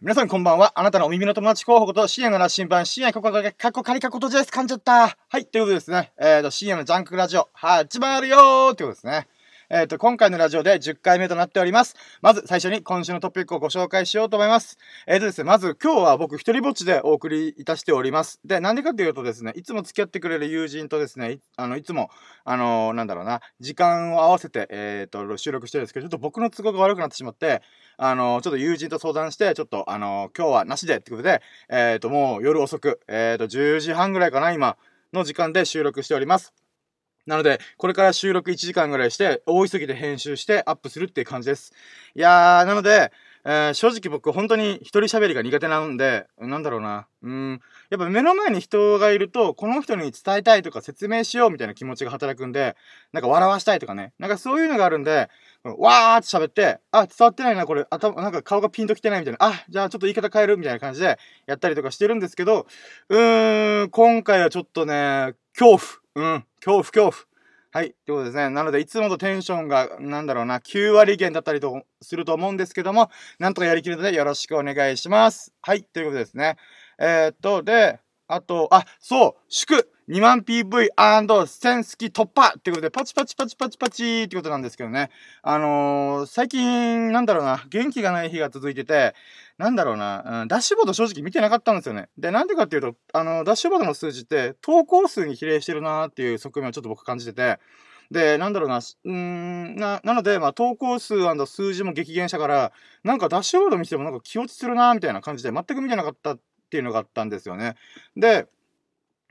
皆さんこんばんは。あなたのお耳の友達候補こと、深夜の羅針盤、深夜ここがカッコカリカコとです。噛んじゃった。はい、ということでですね、深夜のジャンクラジオ、始まるよーということですね。今回のラジオで10回目となっております。まず最初に今週のトピックをご紹介しようと思います。ですね、まず今日は僕一人ぼっちでお送りいたしております。で、なんでかというとですね、いつも付き合ってくれる友人とですね、いつも、時間を合わせて、収録してるんですけど、ちょっと僕の都合が悪くなってしまって、ちょっと友人と相談して、ちょっと、今日はなしでってことで、もう夜遅く、10時半ぐらいかな、今の時間で収録しております。なので、これから収録1時間ぐらいして、大急ぎで編集してアップするっていう感じです。いやー、なので、正直僕本当に一人喋りが苦手なんで、やっぱ目の前に人がいると、この人に伝えたいとか説明しようみたいな気持ちが働くんで、なんか笑わしたいとかね、なんかそういうのがあるんで、わーって喋って、あ、伝わってないな、これ、頭、なんか顔がピンときてないみたいな、あ、じゃあちょっと言い方変えるみたいな感じでやったりとかしてるんですけど、今回はちょっとね、恐怖。恐怖。はい、ということですね。なので、いつもとテンションが、9割減だったりとすると思うんですけども、なんとかやりきるのでよろしくお願いします。はい、ということですね。で、あと、祝2万 PV& 1000好き突破っていうことで、パチパチってことなんですけどね。最近、元気がない日が続いてて、ダッシュボード正直見てなかったんですよね。で、なんでかっていうと、ダッシュボードの数字って、投稿数に比例してるなーっていう側面をちょっと僕感じてて、で、なので、投稿数&数字も激減したから、なんかダッシュボード見てもなんか気落ちするなーみたいな感じで、全く見てなかったっていうのがあったんですよね。で、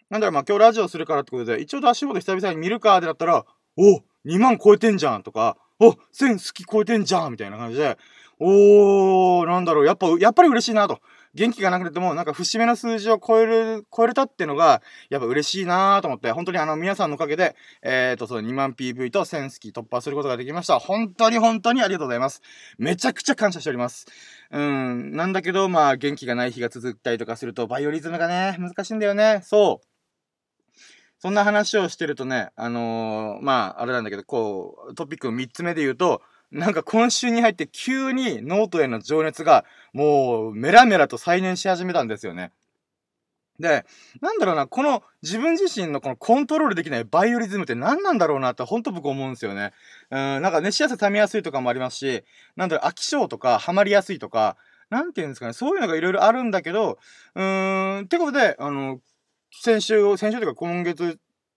今日ラジオするからってことで、一応ダッシュボード久々に見るかーでだったら、お !2 万超えてんじゃんとか、お !1000 好き超えてんじゃんみたいな感じで、やっぱり嬉しいなと。元気がなくても、なんか節目の数字を超えれたっていうのが、やっぱ嬉しいなと思って、本当に皆さんのおかげで、その2万 PV と1000好き突破することができました。本当にありがとうございます。めちゃくちゃ感謝しております。なんだけど、元気がない日が続いたりとかすると、バイオリズムがね、難しいんだよね。そう。そんな話をしてるとね、トピック3つ目で言うと、なんか今週に入って急にノートへの情熱が、もう、メラメラと再燃し始めたんですよね。で、この自分自身のこのコントロールできないバイオリズムって何なんだろうなって本当僕思うんですよね。熱しやすい、冷めやすいとかもありますし、飽き性とか、ハマりやすいとか、そういうのがいろいろあるんだけど、ってことで、先週というか今月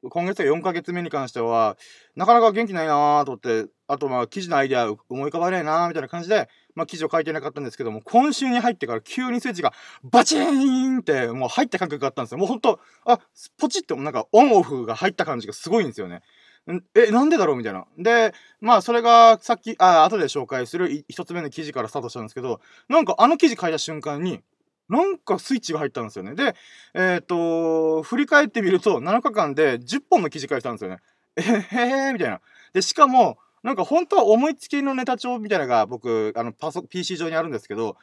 は4ヶ月目に関しては、なかなか元気ないなぁと思って、あと記事のアイデア思い浮かばねえなぁみたいな感じで、記事を書いてなかったんですけども、今週に入ってから急にスイッチがバチーンってもう入った感覚があったんですよ。もうほんと、ポチってオンオフが入った感じがすごいんですよね。なんでだろうみたいな。で、それがさっき、後で紹介する一つ目の記事からスタートしたんですけど、記事書いた瞬間に、スイッチが入ったんですよね。で、振り返ってみると、7日間で10本の記事書いてたんですよね。みたいな。で、しかも、本当は思いつきのネタ帳みたいなのが僕、PC 上にあるんですけど、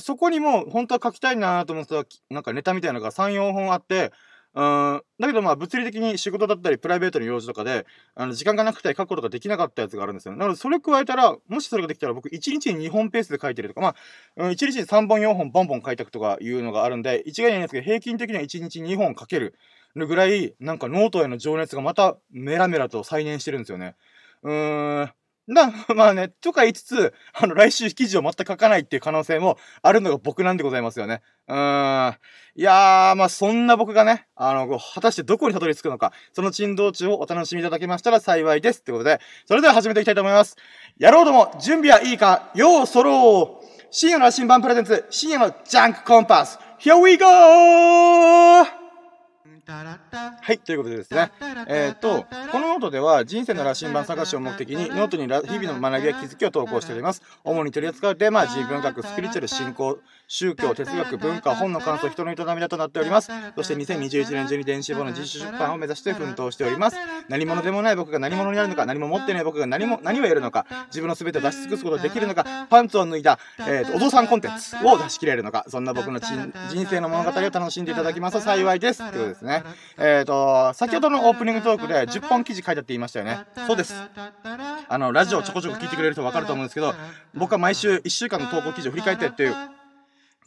そこにも、本当は書きたいなと思ってた、ネタみたいなのが3、4本あって、だけど物理的に仕事だったりプライベートの用事とかで時間がなくて書くことができなかったやつがあるんですよ。なのでそれ加えたら、もしそれができたら僕1日に2本ペースで書いてるとか、1日に3本4本ボンボン書いていくとかいうのがあるんで、一概に言うんですけど平均的には1日2本書けるぐらい、ノートへの情熱がまたメラメラと再燃してるんですよね。とか言いつつ、来週記事を全く書かないっていう可能性もあるのが僕なんでございますよね。そんな僕がね、果たしてどこにたどり着くのか、その珍道中をお楽しみいただけましたら幸いです。ってことで、それでは始めていきたいと思います。やろうども、準備はいいか、ようそろう。深夜の羅針盤プレゼンツ、深夜のジャンクコンパス。Here we go! はい、ということでですね。このノートでは人生の羅針盤探しを目的にノートに日々の学びや気づきを投稿しております。主に取り扱うテーマは人文学、スピリチュアル、信仰、宗教、哲学、文化、本の感想、人の営みだとなっております。そして2021年中に電子本の自主出版を目指して奮闘しております。何者でもない僕が何者になるのか、何も持ってない僕が何をやるのか、自分の全てを出し尽くすことができるのか、パンツを脱いだ、お父さんコンテンツを出し切れるのか、そんな僕の人生の物語を楽しんでいただきますと幸いです。ということですね。ね。先ほどのオープニングトークで10本記事書いたって言いましたよね。そうです。ラジオをちょこちょこ聞いてくれると分かると思うんですけど、僕は毎週1週間の投稿記事を振り返ってっていう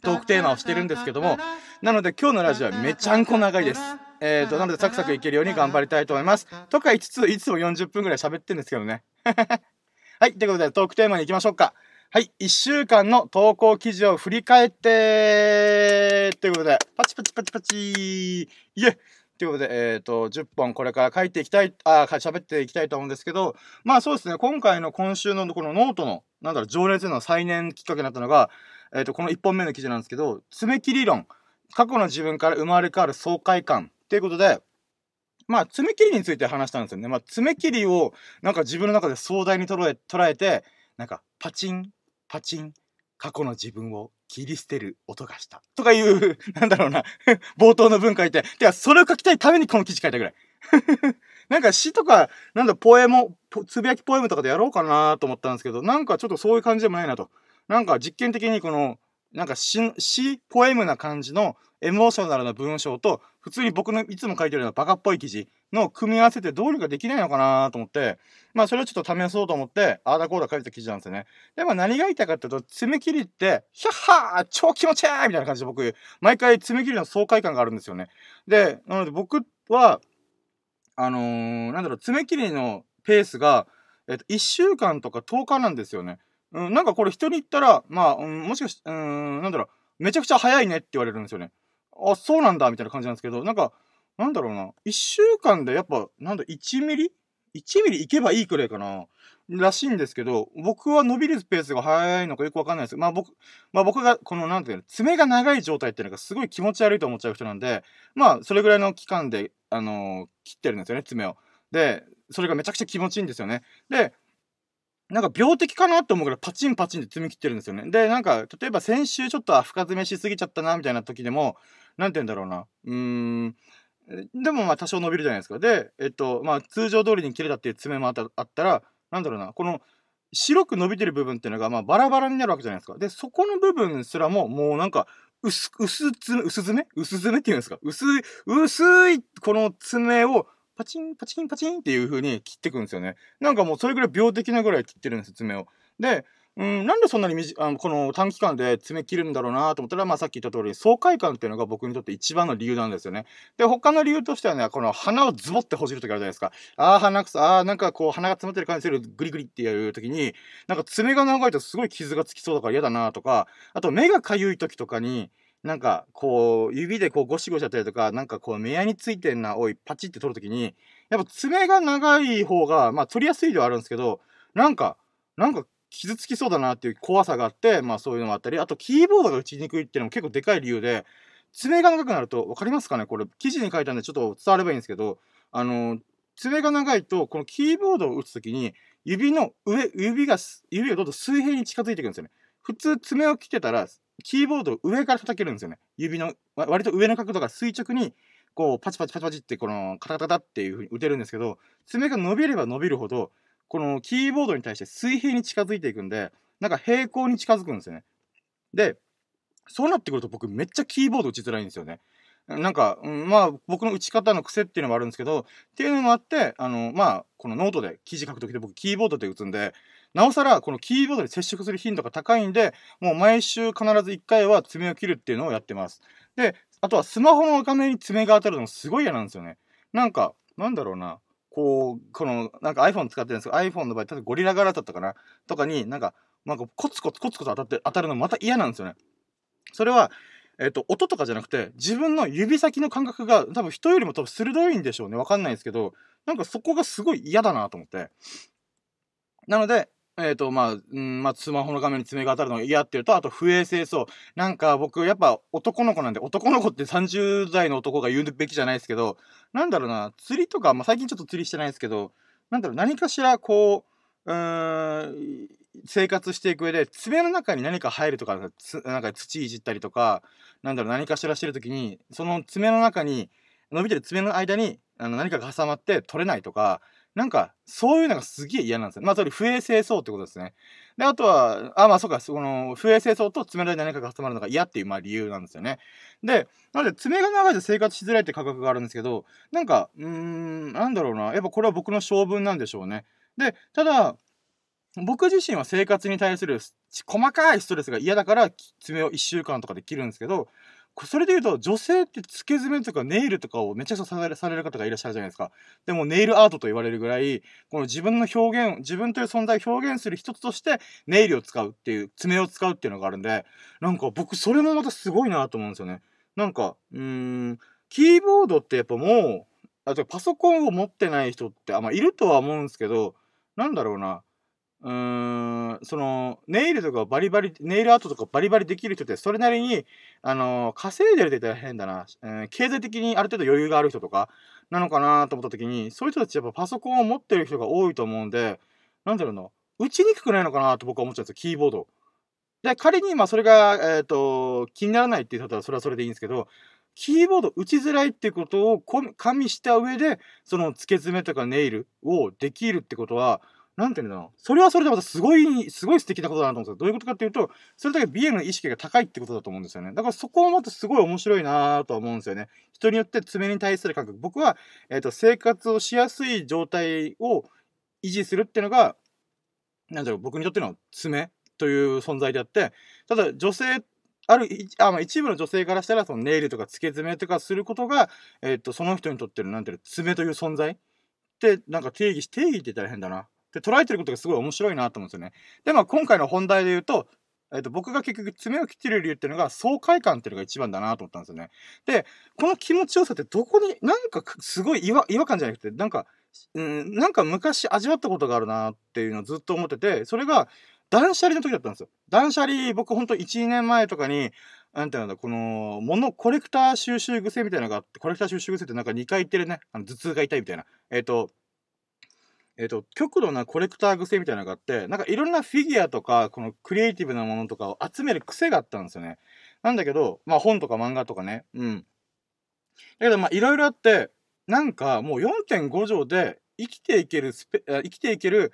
トークテーマをしてるんですけども、なので今日のラジオはめちゃんこ長いです。なのでサクサクいけるように頑張りたいと思います。とか言いつつ、いつも40分ぐらい喋ってるんですけどね。はい、ということでトークテーマに行きましょうか。はい、1週間の投稿記事を振り返ってということで、パチパチパチパチイエということで、10本これから書いていきたい、喋っていきたいと思うんですけど、まあそうですね、今週のこのノートの、情熱の再燃きっかけになったのが、この1本目の記事なんですけど、爪切り論、過去の自分から生まれ変わる爽快感ということで、まあ爪切りについて話したんですよね。まあ爪切りを自分の中で壮大に捉えて、パチンパチン過去の自分を切り捨てる音がしたとかいう冒頭の文書いて、てかそれを書きたいためにこの記事書いたぐらい詩とかポエムつぶやきポエムとかでやろうかなと思ったんですけど、ちょっとそういう感じでもないなと、実験的にこの詩ポエムな感じのエモーショナルな文章と普通に僕のいつも書いてるようなバカっぽい記事の組み合わせてどうにかできないのかなと思って、まあそれをちょっと試そうと思ってああだこうだ書いた記事なんですよね。でも何が言いたかっていうと、爪切りってヒャッハー超気持ちいいみたいな感じで僕毎回爪切りの爽快感があるんですよね。でなので僕は爪切りのペースが、1週間とか10日なんですよね。これ人に言ったらもしかしてめちゃくちゃ早いねって言われるんですよね。あ、そうなんだみたいな感じなんですけど、1週間でやっぱ1ミリいけばいいくらいかならしいんですけど、僕は伸びるペースが早いのかよくわかんないです。僕がこの爪が長い状態っていうのがすごい気持ち悪いと思っちゃう人なんで、それぐらいの期間で切ってるんですよね、爪を。でそれがめちゃくちゃ気持ちいいんですよね。で病的かなって思うからパチンパチンって爪切ってるんですよね。で例えば先週ちょっと深爪しすぎちゃったなみたいな時でもでも多少伸びるじゃないですか。で通常通りに切れたっていう爪もあったらこの白く伸びてる部分っていうのがバラバラになるわけじゃないですか。でそこの部分すらももう薄爪っていうんですか、薄いこの爪をパチンパチンパチンっていう風に切っていくんですよね。もうそれぐらい病的なぐらい切ってるんです爪を。でなんでそんなにこの短期間で爪切るんだろうなと思ったら、さっき言った通り爽快感っていうのが僕にとって一番の理由なんですよね。で他の理由としてはこの鼻をズボってほじる時あるじゃないですか。鼻が詰まってる感じするグリグリってやる時に爪が長いとすごい傷がつきそうだから嫌だなとか、あと目がかゆい時とかに指でゴシゴシやったりとか目やについてんなおいパチって取るときにやっぱ爪が長い方が取りやすいではあるんですけど、傷つきそうだなっていう怖さがあってそういうのがあったり、あとキーボードが打ちにくいっていうのも結構でかい理由で、爪が長くなると分かりますかね、これ記事に書いたんでちょっと伝わればいいんですけど、爪が長いとこのキーボードを打つときに指の上指がどんどん水平に近づいていくんですよね。普通爪を切ってたらキーボードを上から叩けるんですよね。指の割と上の角度が垂直にパチパチパチパチってこのカタカタっていう風に打てるんですけど、爪が伸びれば伸びるほどこのキーボードに対して水平に近づいていくんで平行に近づくんですよね。でそうなってくると僕めっちゃキーボード打ちづらいんですよね。僕の打ち方の癖っていうのもあるんですけどっていうのもあってこのノートで記事書くときで僕キーボードで打つんで、なおさらこのキーボードで接触する頻度が高いんで、もう毎週必ず1回は爪を切るっていうのをやってます。で、あとはスマホの画面に爪が当たるのすごい嫌なんですよね。iPhone 使ってるんですけど、iPhone の場合、例えばゴリラ柄だったかなとかにコツコツ当たるのまた嫌なんですよね。それは、音とかじゃなくて自分の指先の感覚が人よりも鋭いんでしょうね。わかんないですけど、そこがすごい嫌だなと思って。なので、スマホの画面に爪が当たるのが嫌っていうと、あと不衛生そう。僕やっぱ男の子なんで、男の子って30代の男が言うべきじゃないですけど、釣りとか、最近ちょっと釣りしてないですけど、何かしら生活していく上で爪の中に何か入るとか、土いじったりとか、何かしらしてるときに、その爪の中に、伸びてる爪の間に何かが挟まって取れないとか、なんか、そういうのがすげえ嫌なんですよ。まあ、それ不衛生そうってことですね。で、あとは、そうか、この、不衛生そうと爪の間に何かが挟まるのが嫌っていう、まあ、理由なんですよね。で、なので、爪が長いと生活しづらいって価格があるんですけど、なんか、なんだろうな、やっぱこれは僕の性分なんでしょうね。で、ただ、僕自身は生活に対する細かいストレスが嫌だから、爪を1週間とかで切るんですけど、それで言うと、女性って付け爪とかネイルとかをめちゃくちゃされる方がいらっしゃるじゃないですか。でもネイルアートと言われるぐらい、この自分の表現、自分という存在を表現する一つとして、ネイルを使うっていう、爪を使うっていうのがあるんで、なんか僕それもまたすごいなと思うんですよね。なんか、キーボードってやっぱもう、あとパソコンを持ってない人っているとは思うんですけど、なんだろうな。そのネイルとかバリバリネイルアートとかバリバリできる人ってそれなりに、稼いでるって言ったら変だな、経済的にある程度余裕がある人とかなのかなと思った時に、そういう人たちやっぱパソコンを持ってる人が多いと思うんで、なんだろうな、打ちにくくないのかなと僕は思っちゃうんですよ、キーボード。で、仮にまあそれが、気にならないって言ったらそれはそれでいいんですけど、キーボード打ちづらいってことを加味した上で、その付け爪とかネイルをできるってことは、なんていうんだろう。それはそれでまたすごい素敵なことだなと思うんですよ。どういうことかっていうと、それだけ美への意識が高いってことだと思うんですよね。だからそこをまたすごい面白いなぁとは思うんですよね。人によって爪に対する価格。僕は、生活をしやすい状態を維持するっていうのが、なんだろう、僕にとっての爪という存在であって、ただ女性って、一部の女性からしたら、そのネイルとか付け爪とかすることが、その人にとっての、なんていうの、爪という存在って、なんか定義って言ったら変だな。で、捉えてることがすごい面白いなと思うんですよね。で、まあ今回の本題で言うと、僕が結局爪を切ってる理由っていうのが、爽快感っていうのが一番だなと思ったんですよね。で、この気持ちよさってどこに、なんかすごい違和感じゃなくて、なんか昔味わったことがあるなっていうのをずっと思ってて、それが、断捨離の時だったんですよ。断捨離、僕ほんと1、2年前とかに、なんていうんだ、この、コレクター収集癖みたいなのがあって、コレクター収集癖ってなんか2回言ってるね、頭痛が痛いみたいな。極度なコレクター癖みたいなのがあって、なんかいろんなフィギュアとか、このクリエイティブなものとかを集める癖があったんですよね。なんだけど、まあ本とか漫画とかね、だけどまあいろいろあって、なんかもう 4.5 畳で、生きていける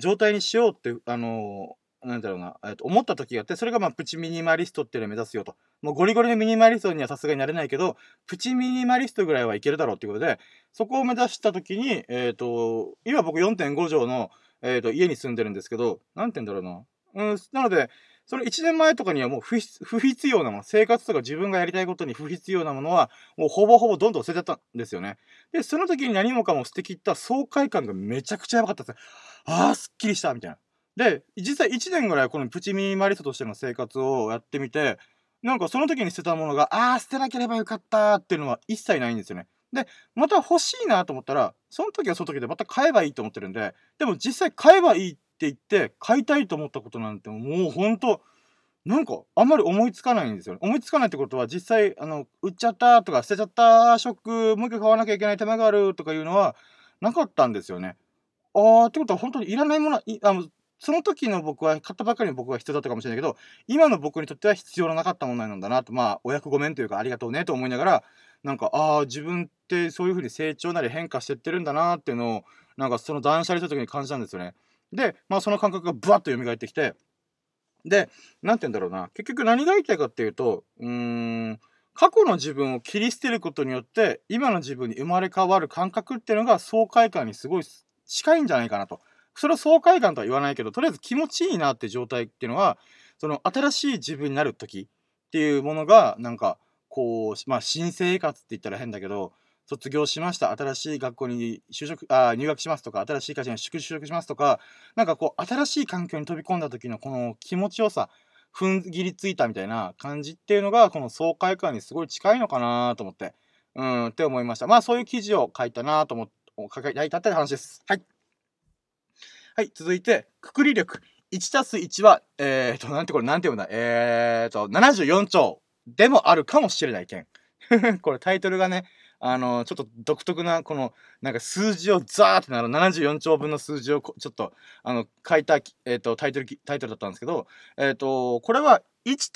状態にしようって、なんだろうな、思った時があって、それがまあプチミニマリストっていうのを目指すよと。もうゴリゴリのミニマリストにはさすがになれないけど、プチミニマリストぐらいはいけるだろうっていうことで、そこを目指した時に、今僕 4.5 畳の、家に住んでるんですけど、なんて言うんだろうな。なので、その1年前とかにはもう不必要なもの、生活とか自分がやりたいことに不必要なものは、もうほぼどんどん捨ててたんですよね。で、その時に何もかも捨てきった爽快感がめちゃくちゃやばかったですね。すっきりしたみたいな。で、実際1年ぐらいこのプチミニマリストとしての生活をやってみて、なんかその時に捨てたものが、捨てなければよかったっていうのは一切ないんですよね。で、また欲しいなと思ったら、その時はその時でまた買えばいいと思ってるんで、でも実際買えばいいって言って、買いたいと思ったことなんて、もうほんと、なんか、あんまり思いつかないんですよね。思いつかないってことは、実際、売っちゃったとか、捨てちゃった、ショック、もう一回買わなきゃいけない手間があるとかいうのは、なかったんですよね。ってことは、本当にいらないものその時の僕は、買ったばっかりの僕は必要だったかもしれないけど、今の僕にとっては必要のなかったものなんだなと、まあ、お役ごめんというか、ありがとうねと思いながら、なんか、自分ってそういうふうに成長なり変化してってるんだなっていうのを、なんか、その断捨離した時に感じたんですよね。で、まあその感覚がブワッと蘇ってきて、で、なんて言うんだろうな、結局何が言いたいかっていうと、過去の自分を切り捨てることによって、今の自分に生まれ変わる感覚っていうのが爽快感にすごい近いんじゃないかなと。それは爽快感とは言わないけど、とりあえず気持ちいいなって状態っていうのは、その新しい自分になる時っていうものが、なんか、こう、まあ新生活って言ったら変だけど、卒業しました。新しい学校に入学しますとか、新しい会社に就職しますとか、なんかこう、新しい環境に飛び込んだ時のこの気持ちよさ、踏ん切りついたみたいな感じっていうのが、この爽快感にすごい近いのかなと思って、って思いました。まあ、そういう記事を書いたなと思って、書いたって話です。はい。はい、続いて、くくり力。1+1 は、なんて読むんだ。74兆でもあるかもしれない件。これタイトルがね、ちょっと独特な、この、なんか数字をザーってなる、74兆分の数字をちょっと、書いた、タイトルだったんですけど、これは1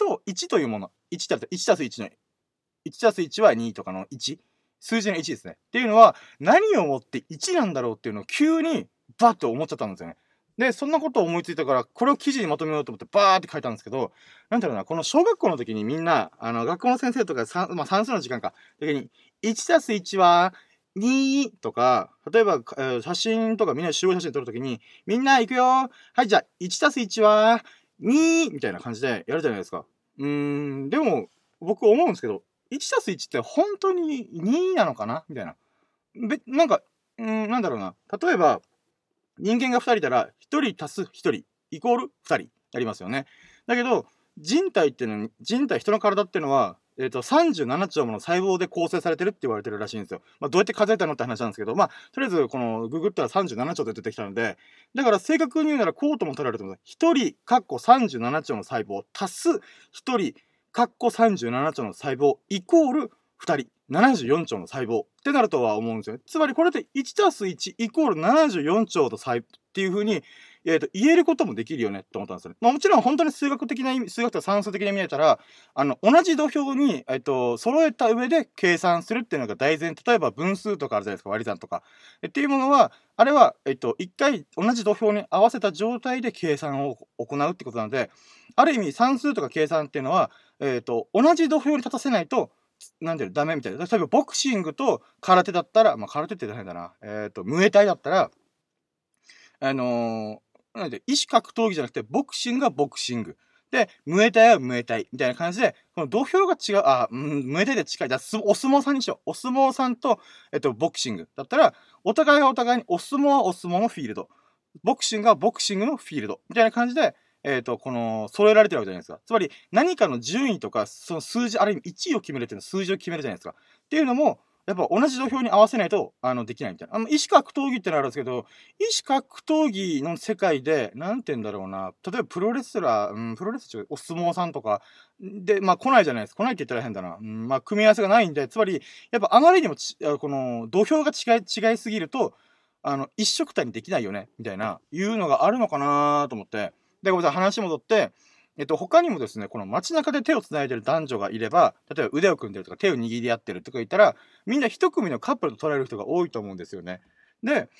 というもの。1+1 の、1+1 は2とかの1。数字の1ですね。っていうのは、何をもって1なんだろうっていうのを急にバッと思っちゃったんですよね。で、そんなことを思いついたから、これを記事にまとめようと思ってバーって書いたんですけど、なんだろうな、この小学校の時にみんな、学校の先生とか算数の時間か、時に、1+1 は2とか、例えば、写真とかみんな集合写真撮るときに、みんな行くよー、はい、じゃあ 1+1 は2みたいな感じでやるじゃないですか。でも、僕思うんですけど、1+1 って本当に2なのかなみたいな。なんか、なんだろうな。例えば、人間が2人いたら、1人足す1人、イコール2人やりますよね。だけど、人の体っていうのは、37兆もの細胞で構成されてるって言われてるらしいんですよ。まあ、どうやって数えたのって話なんですけど、まあ、とりあえず、この、ググったら37兆って出てきたので、だから正確に言うなら、こうとも取られても、1人、37兆の細胞、足す1人、37兆の細胞、イコール2人。74兆の細胞ってなるとは思うんですよね。つまりこれって1+1イコール74兆の細胞っていう風に、言えることもできるよねと思ったんですよね。まあ、もちろん本当に数学とか算数的に見えたら、同じ土俵に、揃えた上で計算するっていうのが大前提。例えば分数とかあるじゃないですか、割り算とか。っていうものは、あれは、一回同じ土俵に合わせた状態で計算を行うってことなので、ある意味算数とか計算っていうのは、同じ土俵に立たせないと、なんでダメみたいな。例えばボクシングと空手だったら、まあ空手ってダメだな。ムエタイだったら、なんで、異種格闘技じゃなくて、ボクシングはボクシング。で、ムエタイはムエタイ。みたいな感じで、この土俵が違う、ムエタイで近い。お相撲さんにしよう。お相撲さんと、ボクシング。だったら、お互いがお互いに、お相撲はお相撲のフィールド。ボクシングはボクシングのフィールド。みたいな感じで、揃えられてるわけじゃないですか。つまり、何かの順位とか、その数字、ある意味1位を決めるっていうのは数字を決めるじゃないですか。っていうのも、やっぱ同じ土俵に合わせないと、できないみたいな。異種格闘技ってのあるんですけど、異種格闘技の世界で、なんて言うんだろうな、例えばプロレスラー、お相撲さんとか、で、まあ来ないじゃないですか。来ないって言ったら変だな。まあ組み合わせがないんで、つまり、やっぱあまりにもこの、土俵が違いすぎると、一色体にできないよね、みたいな、いうのがあるのかなと思って、で、ごめんなさい、話戻って、他にもですね、この街中で手を繋いでる男女がいれば、例えば腕を組んでるとか手を握り合ってるとか言ったら、みんな一組のカップルと捉える人が多いと思うんですよね。で、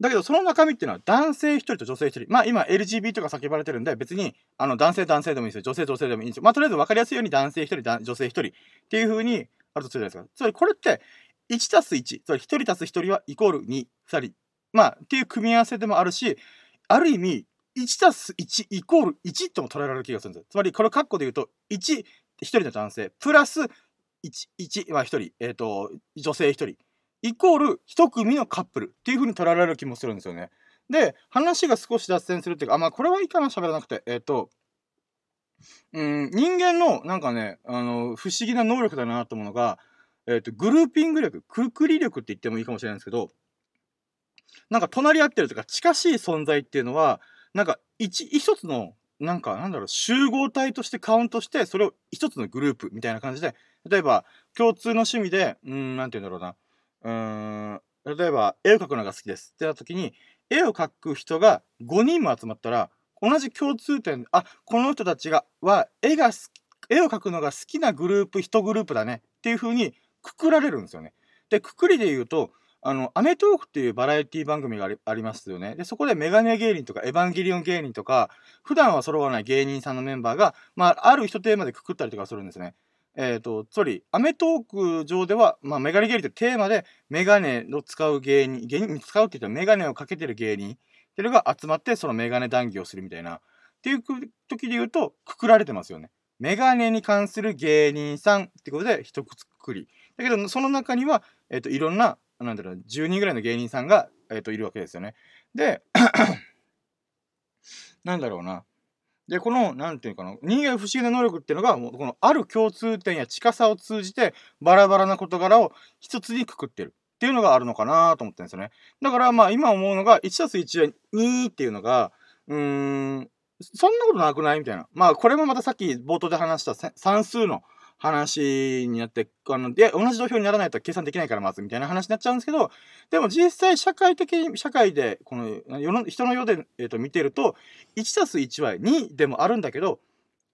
だけどその中身っていうのは男性一人と女性一人。まあ今 LGBT とか叫ばれてるんで、別に男性でもいいんですよ。女性でもいいんですよ。まあとりあえず分かりやすいように男性一人、女性一人っていう風にあるとするじゃないですか。つまりこれって1+1、つまり1人足す1人はイコール2、2人。まあっていう組み合わせでもあるし、ある意味、1+1 イコール1とも捉えられる気がするんです。つまり、これを括弧で言うと、1、一人の男性、プラス1、1は一人、女性一人、イコール一組のカップルっていう風に捉えられる気もするんですよね。で、話が少し脱線するっていうか、まあ、これはいいかな、喋らなくて、人間の、なんかね、不思議な能力だなと思うのが、グルーピング力、くくり力って言ってもいいかもしれないんですけど、なんか隣り合ってるとか、近しい存在っていうのは、なんか、一つの、なんか、なんだろう、集合体としてカウントして、それを一つのグループみたいな感じで、例えば、共通の趣味で、なんて言うんだろうな、例えば、絵を描くのが好きですってなった時に、絵を描く人が5人も集まったら、同じ共通点、あ、この人たちは、絵を描くのが好きなグループ、一グループだねっていう風にくくられるんですよね。で、くくりで言うと、アメトーークっていうバラエティ番組がありますよね。で、そこでメガネ芸人とかエヴァンゲリオン芸人とか、普段は揃わない芸人さんのメンバーが、まあ、ある一テーマでくくったりとかするんですね。つまり、アメトーク上では、まあ、メガネ芸人ってテーマで、メガネを使う芸人使うって言ったらメガネをかけてる芸人っていうのが集まって、そのメガネ談義をするみたいな。っていう時で言うと、くくられてますよね。メガネに関する芸人さんってことで、一くくり。だけど、その中には、いろんな、なんだろう、10人ぐらいの芸人さんが、いるわけですよね。で、なんだろうな。で、この、なんていうかな、人間不思議な能力っていうのが、もうこのある共通点や近さを通じて、バラバラな事柄を一つにくくってるっていうのがあるのかなと思ったんですよね。だから、まあ、今思うのが、1+1は2っていうのが、そんなことなくないみたいな。まあ、これもまたさっき冒頭で話した算数の、話になって、同じ土俵にならないと計算できないからまずみたいな話になっちゃうんですけど、でも実際社会で、この人の世で、見てると、1+1 は2でもあるんだけど、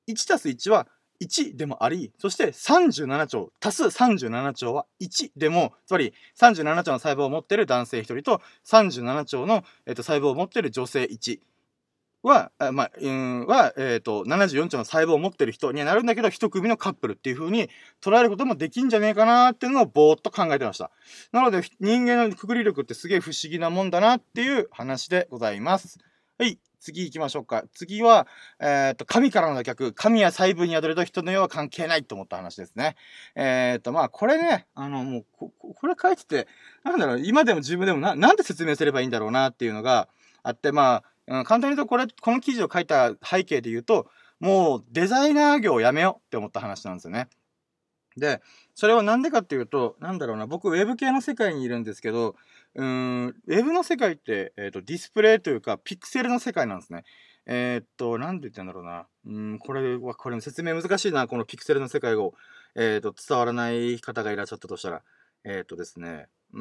1+1 は1でもあり、そして37兆、足す37兆は1でも、つまり37兆の細胞を持っている男性1人と37兆の、細胞を持っている女性1は、74兆の細胞を持っている人にはなるんだけど、一組のカップルっていう風に捉えることもできんじゃねえかなーっていうのをぼーっと考えてました。なので、人間のくぐり力ってすげえ不思議なもんだなっていう話でございます。はい。次行きましょうか。次は、神からの逆。神や細部に宿ると人の世は関係ないと思った話ですね。これね、もうこれ書いてて、なんだろう、今でも自分でもなんで説明すればいいんだろうなっていうのがあって、簡単に言うとこの記事を書いた背景で言うと、もうデザイナー業をやめようって思った話なんですよね。で、それはなんでかっていうと、僕、ウェブ系の世界にいるんですけど、ウェブの世界って、ディスプレイというか、ピクセルの世界なんですね。なんで言ってんだろうな。これも説明難しいな、このピクセルの世界を。伝わらない方がいらっしゃったとしたら。ですね。例え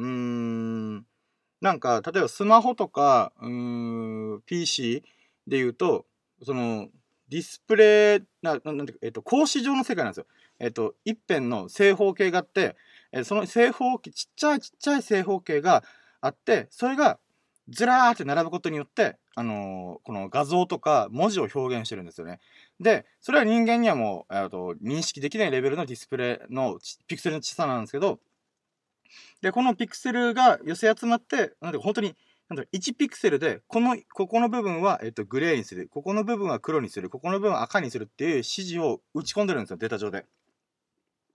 ばスマホとか、PC で言うと、ディスプレイ、格子状の世界なんですよ。一辺の正方形があって、その正方形、ちっちゃい正方形があって、それがずらーって並ぶことによって、この画像とか文字を表現してるんですよね。で、それは人間にはもう、認識できないレベルのディスプレイのピクセルの小さなんですけど、で、このピクセルが寄せ集まって、本当に、1ピクセルで、ここの部分は、グレーにする、ここの部分は黒にする、ここの部分は赤にするっていう指示を打ち込んでるんですよ、データ上で。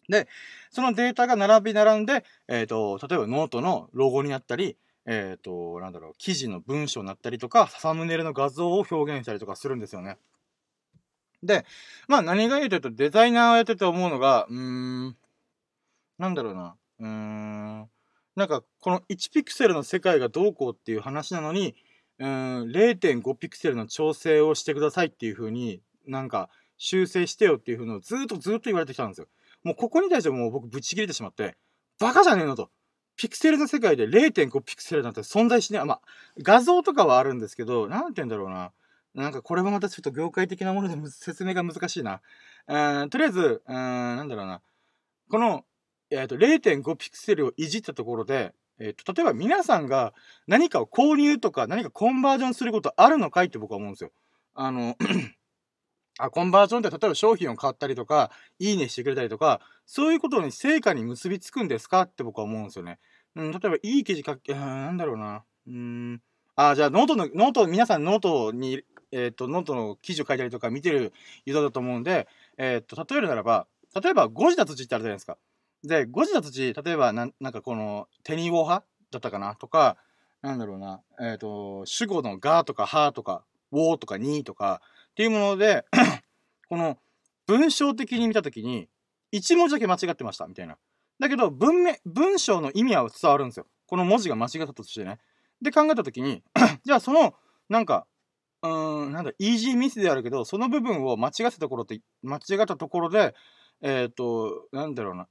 で、そのデータが並んで、例えばノートのロゴになったり、記事の文章になったりとか、サムネイルの画像を表現したりとかするんですよね。で、何が言うと、デザイナーをやってて思うのが、この1ピクセルの世界がどうこうっていう話なのに、0.5 ピクセルの調整をしてくださいっていう風に、修正してよっていう風のをずっと言われてきたんですよ。もうここに対してもう僕ぶち切れてしまって、バカじゃねえのと。ピクセルの世界で 0.5 ピクセルなんて存在しない。画像とかはあるんですけど、なんて言うんだろうな。これはまたちょっと業界的なもので説明が難しいな。とりあえず、この、0.5 ピクセルをいじったところで、例えば皆さんが何かを購入とか何かコンバージョンすることあるのかいって僕は思うんですよ。コンバージョンって例えば商品を買ったりとか、いいねしてくれたりとか、そういうことに成果に結びつくんですかって僕は思うんですよね。例えばいい記事書き、じゃあノート、皆さんノートの記事を書いたりとか見てるユーザーだと思うんで、例えば誤字脱字ってあるじゃないですか。で、誤字脱字、例えばこの、テニーウォー派だったかなとか、主語のがとかはとか、ウォーとかにとか、っていうもので、この文章的に見たときに、一文字だけ間違ってました、みたいな。だけど、文章の意味は伝わるんですよ。この文字が間違ったとしてね。で、考えたときに、じゃあその、イージーミスであるけど、その部分を間違ったところで、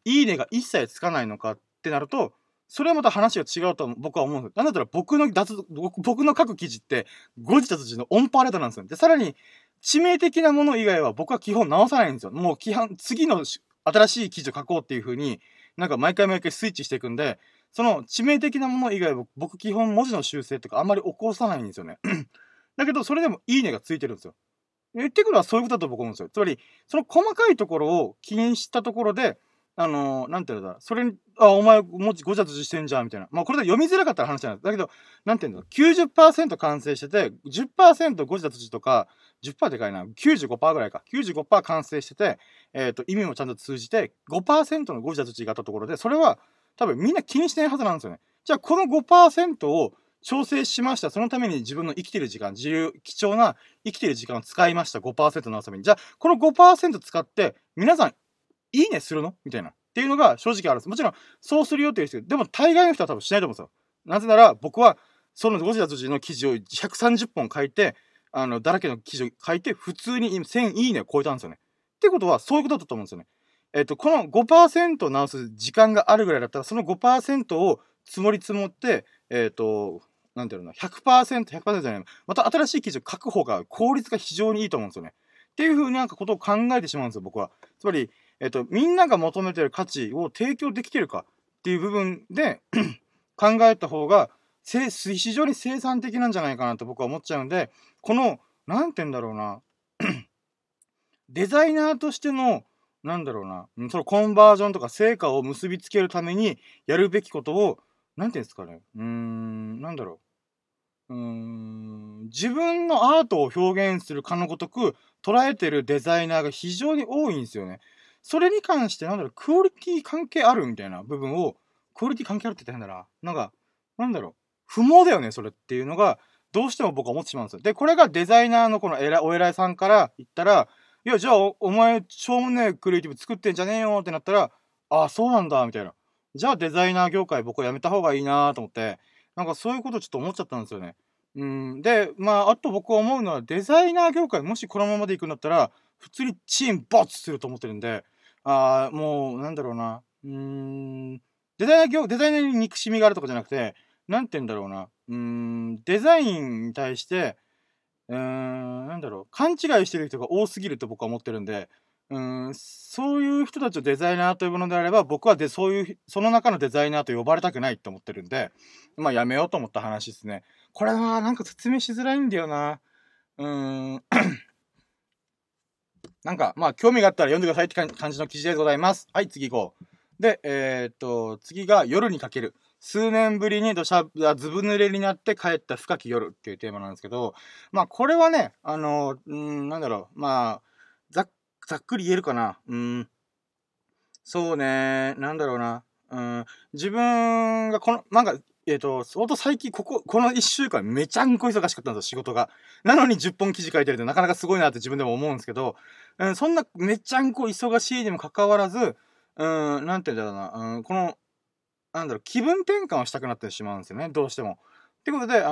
いいねが一切つかないのかってなると、それはまた話が違うと僕は思うんですよ。なんだったら僕の書く記事って、誤字脱字のオンパレードなんですよ。で、さらに、致命的なもの以外は僕は基本直さないんですよ。もう次の新しい記事を書こうっていう風に、毎回スイッチしていくんで、その致命的なもの以外は僕基本文字の修正とかあんまり起こさないんですよね。だけど、それでもいいねがついてるんですよ。言ってくるのはそういうことだと僕思うんですよ。つまり、その細かいところを気にしたところで、それに、お前、文字ごちゃごちゃしてんじゃん、みたいな。これで読みづらかった話じゃないです。だけど、90% 完成してて、10% ごちゃごちゃとか、10% でかいな、95% ぐらいか。95% 完成してて、意味もちゃんと通じて、5% のごちゃごちゃがあったところで、それは、多分みんな気にしてないはずなんですよね。じゃあ、この 5% を、調整しました。そのために自分の生きてる時間、貴重な生きてる時間を使いました。5% のために。じゃあ、この 5% 使って、皆さん、いいねするのみたいな。っていうのが正直あるんです。もちろん、そうするよって言うんですけど、でも大概の人は多分しないと思うんですよ。なぜなら、僕は、その誤字脱字の記事を130本書いて、だらけの記事を書いて、普通に1000いいねを超えたんですよね。っていうことは、そういうことだったと思うんですよね。この 5% を直す時間があるぐらいだったら、その 5% を積もって、100%じゃない。また新しい記事を書く方が効率が非常にいいと思うんですよね。っていうふうになんかことを考えてしまうんですよ、僕は。つまり、みんなが求めてる価値を提供できてるかっていう部分で考えた方が非常に生産的なんじゃないかなと僕は思っちゃうんで、この、なんて言うんだろうな、デザイナーとしての、なんだろうな、そのコンバージョンとか成果を結びつけるためにやるべきことを、なんて言うんですかね、なんだろう、自分のアートを表現するかのごとく捉えてるデザイナーが非常に多いんですよね。それに関して、なんだろう、クオリティ関係あるみたいな部分を、クオリティ関係あるって言ったら変だな。なんか、なんだろう、不毛だよね、それっていうのが、どうしても僕は思ってしまうんですよ。で、これがデザイナーのこのお偉いさんから言ったら、いや、じゃあ、お前、しょうもねえクリエイティブ作ってんじゃねえよってなったら、ああ、そうなんだ、みたいな。じゃあ、デザイナー業界僕はやめた方がいいなと思って、なんかそういうことちょっと思っちゃったんですよね。で、まあ、あと僕は思うのは、デザイナー業界、もしこのままでいくんだったら、普通にチームボツすると思ってるんで、ああ、もう、なんだろうな。デザイナーに憎しみがあるとかじゃなくて、なんて言うんだろうな。デザインに対して、なんだろう、勘違いしてる人が多すぎると僕は思ってるんで、そういう人たちをデザイナーというものであれば、僕はそういう、その中のデザイナーと呼ばれたくないと思ってるんで、まあやめようと思った話ですね。これはなんか説明しづらいんだよな。なんか、まあ、興味があったら読んでくださいって感じの記事でございます。はい、次行こう。で、次が夜にかける。数年ぶりにずぶ濡れになって帰った深き夜っていうテーマなんですけど、まあ、これはね、なんだろう、まあ、ざっくり言えるかな。そうね、なんだろうな。自分がなんか、相当最近、この1週間めちゃんこ忙しかったんですよ、仕事が。なのに10本記事書いてるってなかなかすごいなって自分でも思うんですけど、そんなめちゃんこ忙しいにもかかわらず、なんて言うんだろうな、この、なんだろう、気分転換をしたくなってしまうんですよね、どうしても。ってことで、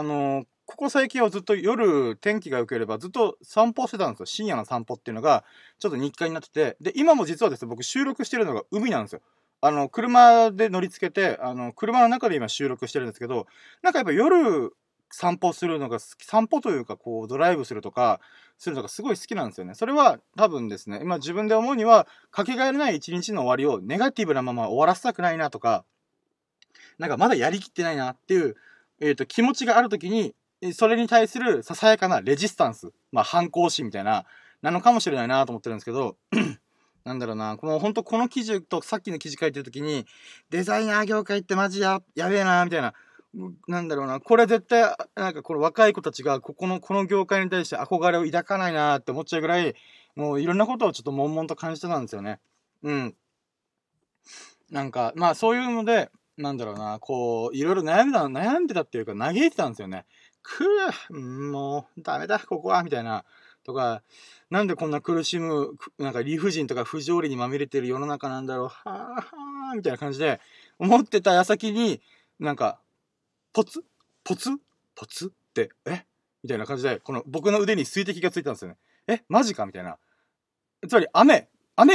ここ最近はずっと夜、天気が良ければずっと散歩してたんですよ。深夜の散歩っていうのが、ちょっと日課になってて、で、今も実はですね、僕収録してるのが海なんですよ。車で乗り付けて、車の中で今収録してるんですけど、なんかやっぱ夜散歩するのが好き、散歩というかこうドライブするとか、するのがすごい好きなんですよね。それは多分ですね、今自分で思うには、かけがえのない一日の終わりをネガティブなまま終わらせたくないなとか、なんかまだやりきってないなっていう、気持ちがあるときに、それに対するささやかなレジスタンス、まあ反抗心みたいな、なのかもしれないなと思ってるんですけど、なんだろうな、本当この記事とさっきの記事書いてるときに、デザイナー業界ってマジやべえな、みたいな。なんだろうな、これ絶対、なんかこの若い子たちが、この業界に対して憧れを抱かないなって思っちゃうぐらい、もういろんなことをちょっと悶々と感じてたんですよね。なんか、まあそういうので、なんだろうな、こう、いろいろ悩んでたっていうか、嘆いてたんですよね。もう、ダメだ、ここは、みたいな。とか、なんでこんな苦しむ、なんか理不尽とか不条理にまみれてる世の中なんだろう、みたいな感じで、思ってた矢先に、なんか、ポツって、みたいな感じで、この僕の腕に水滴がついたんですよね。マジかみたいな。つまり雨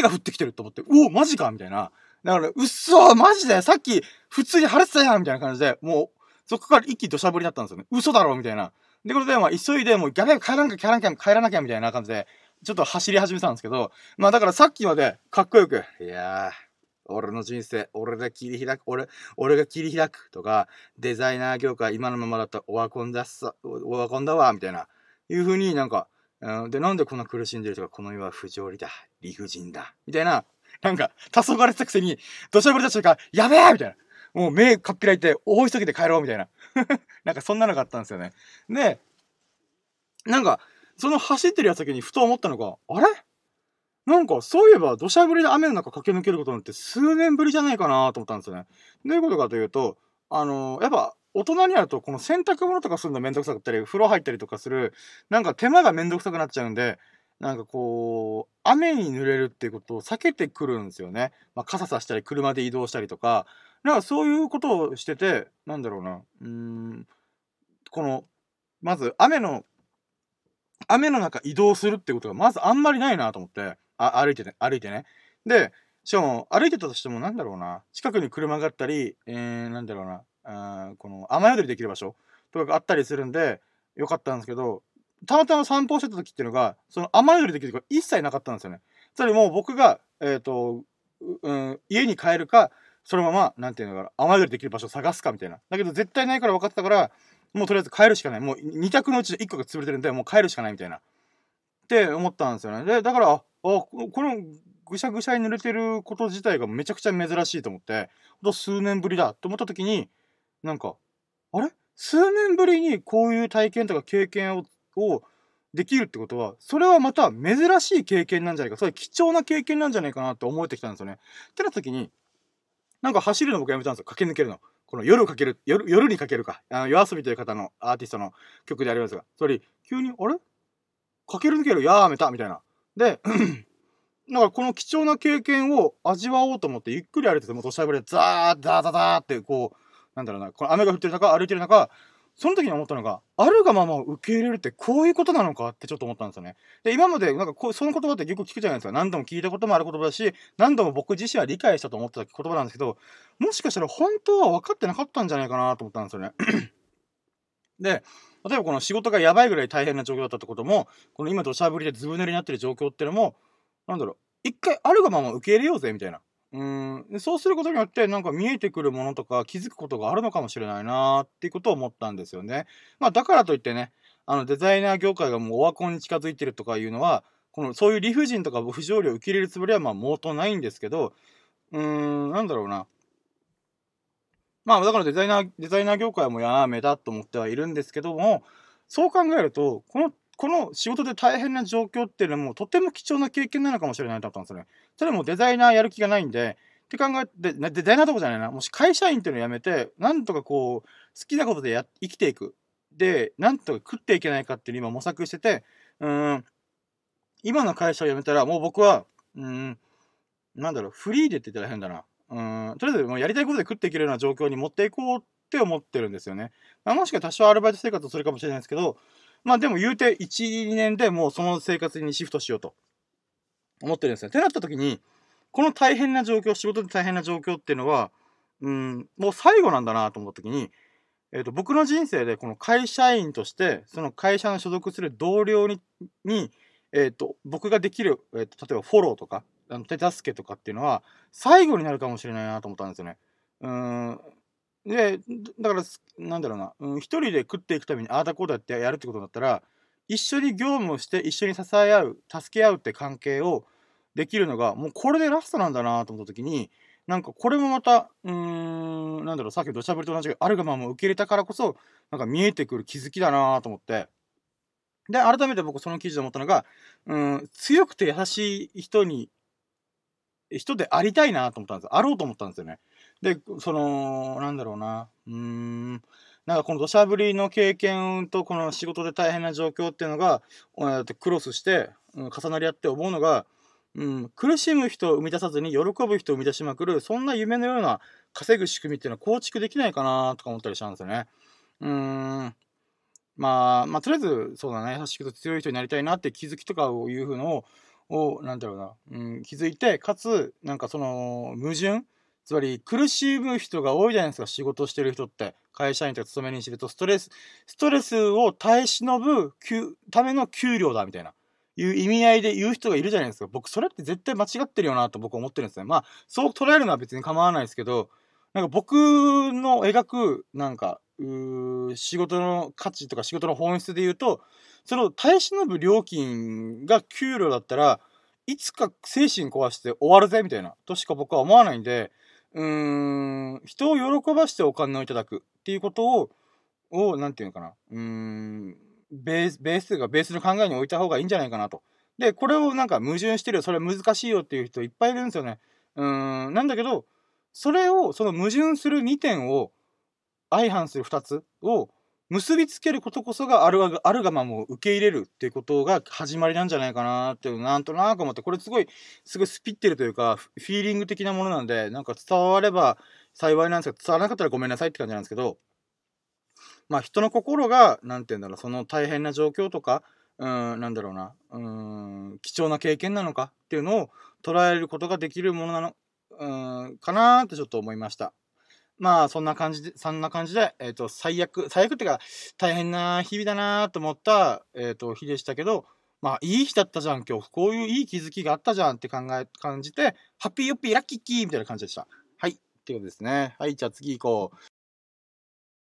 が降ってきてると思って、おお、マジかみたいな。だから、うっそー、マジでさっき、普通に晴れてたやんみたいな感じで、もう、そこから一気に土砂降りだったんですよね。嘘だろみたいな。で、これで、まあ、急いで、もう、やべえ、帰らなきゃ、みたいな感じで、ちょっと走り始めたんですけど、まあ、だからさっきまで、かっこよく、いやー、俺の人生、俺が切り開くとか、デザイナー業界、今のままだとオワコンだわ、みたいな、いう風になんか、で、なんでこんな苦しんでるとか、この世は不条理だ、理不尽だ、みたいな、なんか、黄昏れてたくせに、土砂降りた人が、やべえみたいな。もう目かっぴらいて、大急ぎで帰ろうみたいな。なんかそんなのがあったんですよね。で、なんか、その走ってるやつだけにふと思ったのが、あれなんかそういえば土砂降りで雨の中駆け抜けることなんて数年ぶりじゃないかなと思ったんですよね。どういうことかというと、やっぱ大人になるとこの洗濯物とかするのめんどくさかったり、風呂入ったりとかする、なんか手間がめんどくさくなっちゃうんで、なんかこう、雨に濡れるっていうことを避けてくるんですよね。まあ、傘さしたり、車で移動したりとか、なんかそういうことをしてて、なんだろうな、この、まず雨の中移動するってことがまずあんまりないなと思って、歩いてね。で、しかも歩いてたとしてもなんだろうな、近くに車があったり、なんだろうな、この雨宿りできる場所とかがあったりするんで、よかったんですけど、たまたま散歩してた時っていうのが、その雨宿りできるとか一切なかったんですよね。つまりもう僕が、家に帰るか、そのまま、なんていうのかな、雨宿りできる場所を探すかみたいな。だけど絶対ないから分かってたから、もうとりあえず帰るしかない。もう2択のうち1個が潰れてるんで、もう帰るしかないみたいな。って思ったんですよね。で、だから、このぐしゃぐしゃに濡れてること自体がめちゃくちゃ珍しいと思って、ほんと数年ぶりだと思った時に、なんか、あれ？数年ぶりにこういう体験とか経験をできるってことは、それはまた珍しい経験なんじゃないか、それは貴重な経験なんじゃないかなって思えてきたんですよね。ってなった時に、なんか走るの僕やめたんですよ。駆け抜けるの。この夜にかけるか。夜遊びという方のアーティストの曲でありますが、それ急に、あれ？駆け抜けるやめたみたいな。で、だからこの貴重な経験を味わおうと思って、ゆっくり歩いてて、もう土砂降りでザーッダーダダーってこう、なんだろうな、この雨が降ってる中、歩いてる中、その時に思ったのが、あるがままを受け入れるってこういうことなのかってちょっと思ったんですよね。で、今までなんかその言葉ってよく聞くじゃないですか。何度も聞いたこともある言葉だし、何度も僕自身は理解したと思ってた言葉なんですけど、もしかしたら本当は分かってなかったんじゃないかなと思ったんですよね。で、例えばこの仕事がやばいぐらい大変な状況だったってことも、この今土砂降りでずぶ濡れになってる状況ってのも、なんだろう、一回あるがまま受け入れようぜみたいな。そうすることによってなんか見えてくるものとか気づくことがあるのかもしれないなーっていうことを思ったんですよね。まあだからといってね、デザイナー業界がもうオワコンに近づいてるとかいうのは、そういう理不尽とか不条理を受け入れるつもりはまあ毛頭ないんですけど、なんだろうな。まあだからデザイナー業界はもうやめだと思ってはいるんですけども、そう考えると、この仕事で大変な状況っていうのはもうとても貴重な経験なのかもしれないと思ったんですよね。それもデザイナーやる気がないんで、って考えて、デザイナーとかじゃないな。もし会社員っていうのをやめて、なんとかこう、好きなことで生きていく。で、なんとか食っていけないかっていうのを今模索してて、今の会社を辞めたらもう僕は、なんだろう、フリーでって言ったら変だな。とりあえずもうやりたいことで食っていけるような状況に持っていこうって思ってるんですよね。まあ、もしか多少アルバイト生活をするかもしれないですけど、まあでも言うて1、2年でもうその生活にシフトしようと思ってるんですね。ってなった時に、この大変な状況、仕事で大変な状況っていうのは、もう最後なんだなと思った時に、僕の人生でこの会社員として、その会社の所属する同僚に、僕ができる、例えばフォローとか、手助けとかっていうのは、最後になるかもしれないなと思ったんですよね。で、だから、なんだろうな、一人で食っていくためにああだこうだってやるってことだったら、一緒に業務をして、一緒に支え合う、助け合うって関係をできるのが、もうこれでラストなんだなと思った時に、なんかこれもまた、なんだろう、さっきの土砂降りと同じくあるがまま受け入れたからこそ、なんか見えてくる気づきだなと思って、で、改めて僕その記事で思ったのが、強くて優しい人でありたいなと思ったんですよ。あろうと思ったんですよね。で、なんだろうな。なんかこの土砂降りの経験とこの仕事で大変な状況っていうのが、クロスして、重なり合って思うのが、苦しむ人を生み出さずに喜ぶ人を生み出しまくる、そんな夢のような稼ぐ仕組みっていうのは構築できないかなとか思ったりしたんですよね。まあ、とりあえず、そうだね、優しくて強い人になりたいなって気づきとかをいうのを、なんだろうな、気づいて、かつ、なんかその、矛盾つまり、苦しむ人が多いじゃないですか、仕事してる人って。会社員とか勤め人してると、ストレスを耐え忍ぶための給料だ、みたいな、いう意味合いで言う人がいるじゃないですか。僕、それって絶対間違ってるよな、と僕思ってるんですね。まあ、そう捉えるのは別に構わないですけど、なんか僕の描く、なんか、仕事の価値とか仕事の本質で言うと、その耐え忍ぶ料金が給料だったら、いつか精神壊して終わるぜ、みたいな、としか僕は思わないんで、人を喜ばしてお金をいただくっていうことをなんていうのかな、ベースの考えに置いた方がいいんじゃないかなと。で、これをなんか矛盾してるよ、それは難しいよっていう人いっぱいいるんですよね。なんだけど、それを、その矛盾する2点を、相反する2つを結びつけることこそがあるがままを受け入れるっていうことが始まりなんじゃないかなーっていうのをなんとなく思って、これすごいスピってるというか、フィーリング的なものなんで、なんか伝われば幸いなんですけど、伝わらなかったらごめんなさいって感じなんですけど、まあ人の心が、なんていうんだろう、その大変な状況とか、なんだろうな、貴重な経験なのかっていうのを捉えることができるものなのかなーってちょっと思いました。まあ、そんな感じで、最悪っていうか、大変な日々だなと思った、日でしたけど、まあ、いい日だったじゃん、今日。こういういい気づきがあったじゃんって感じて、ハッピーヨッピーラッキーキーみたいな感じでした。はい。っていうことですね。はい、じゃあ次行こう。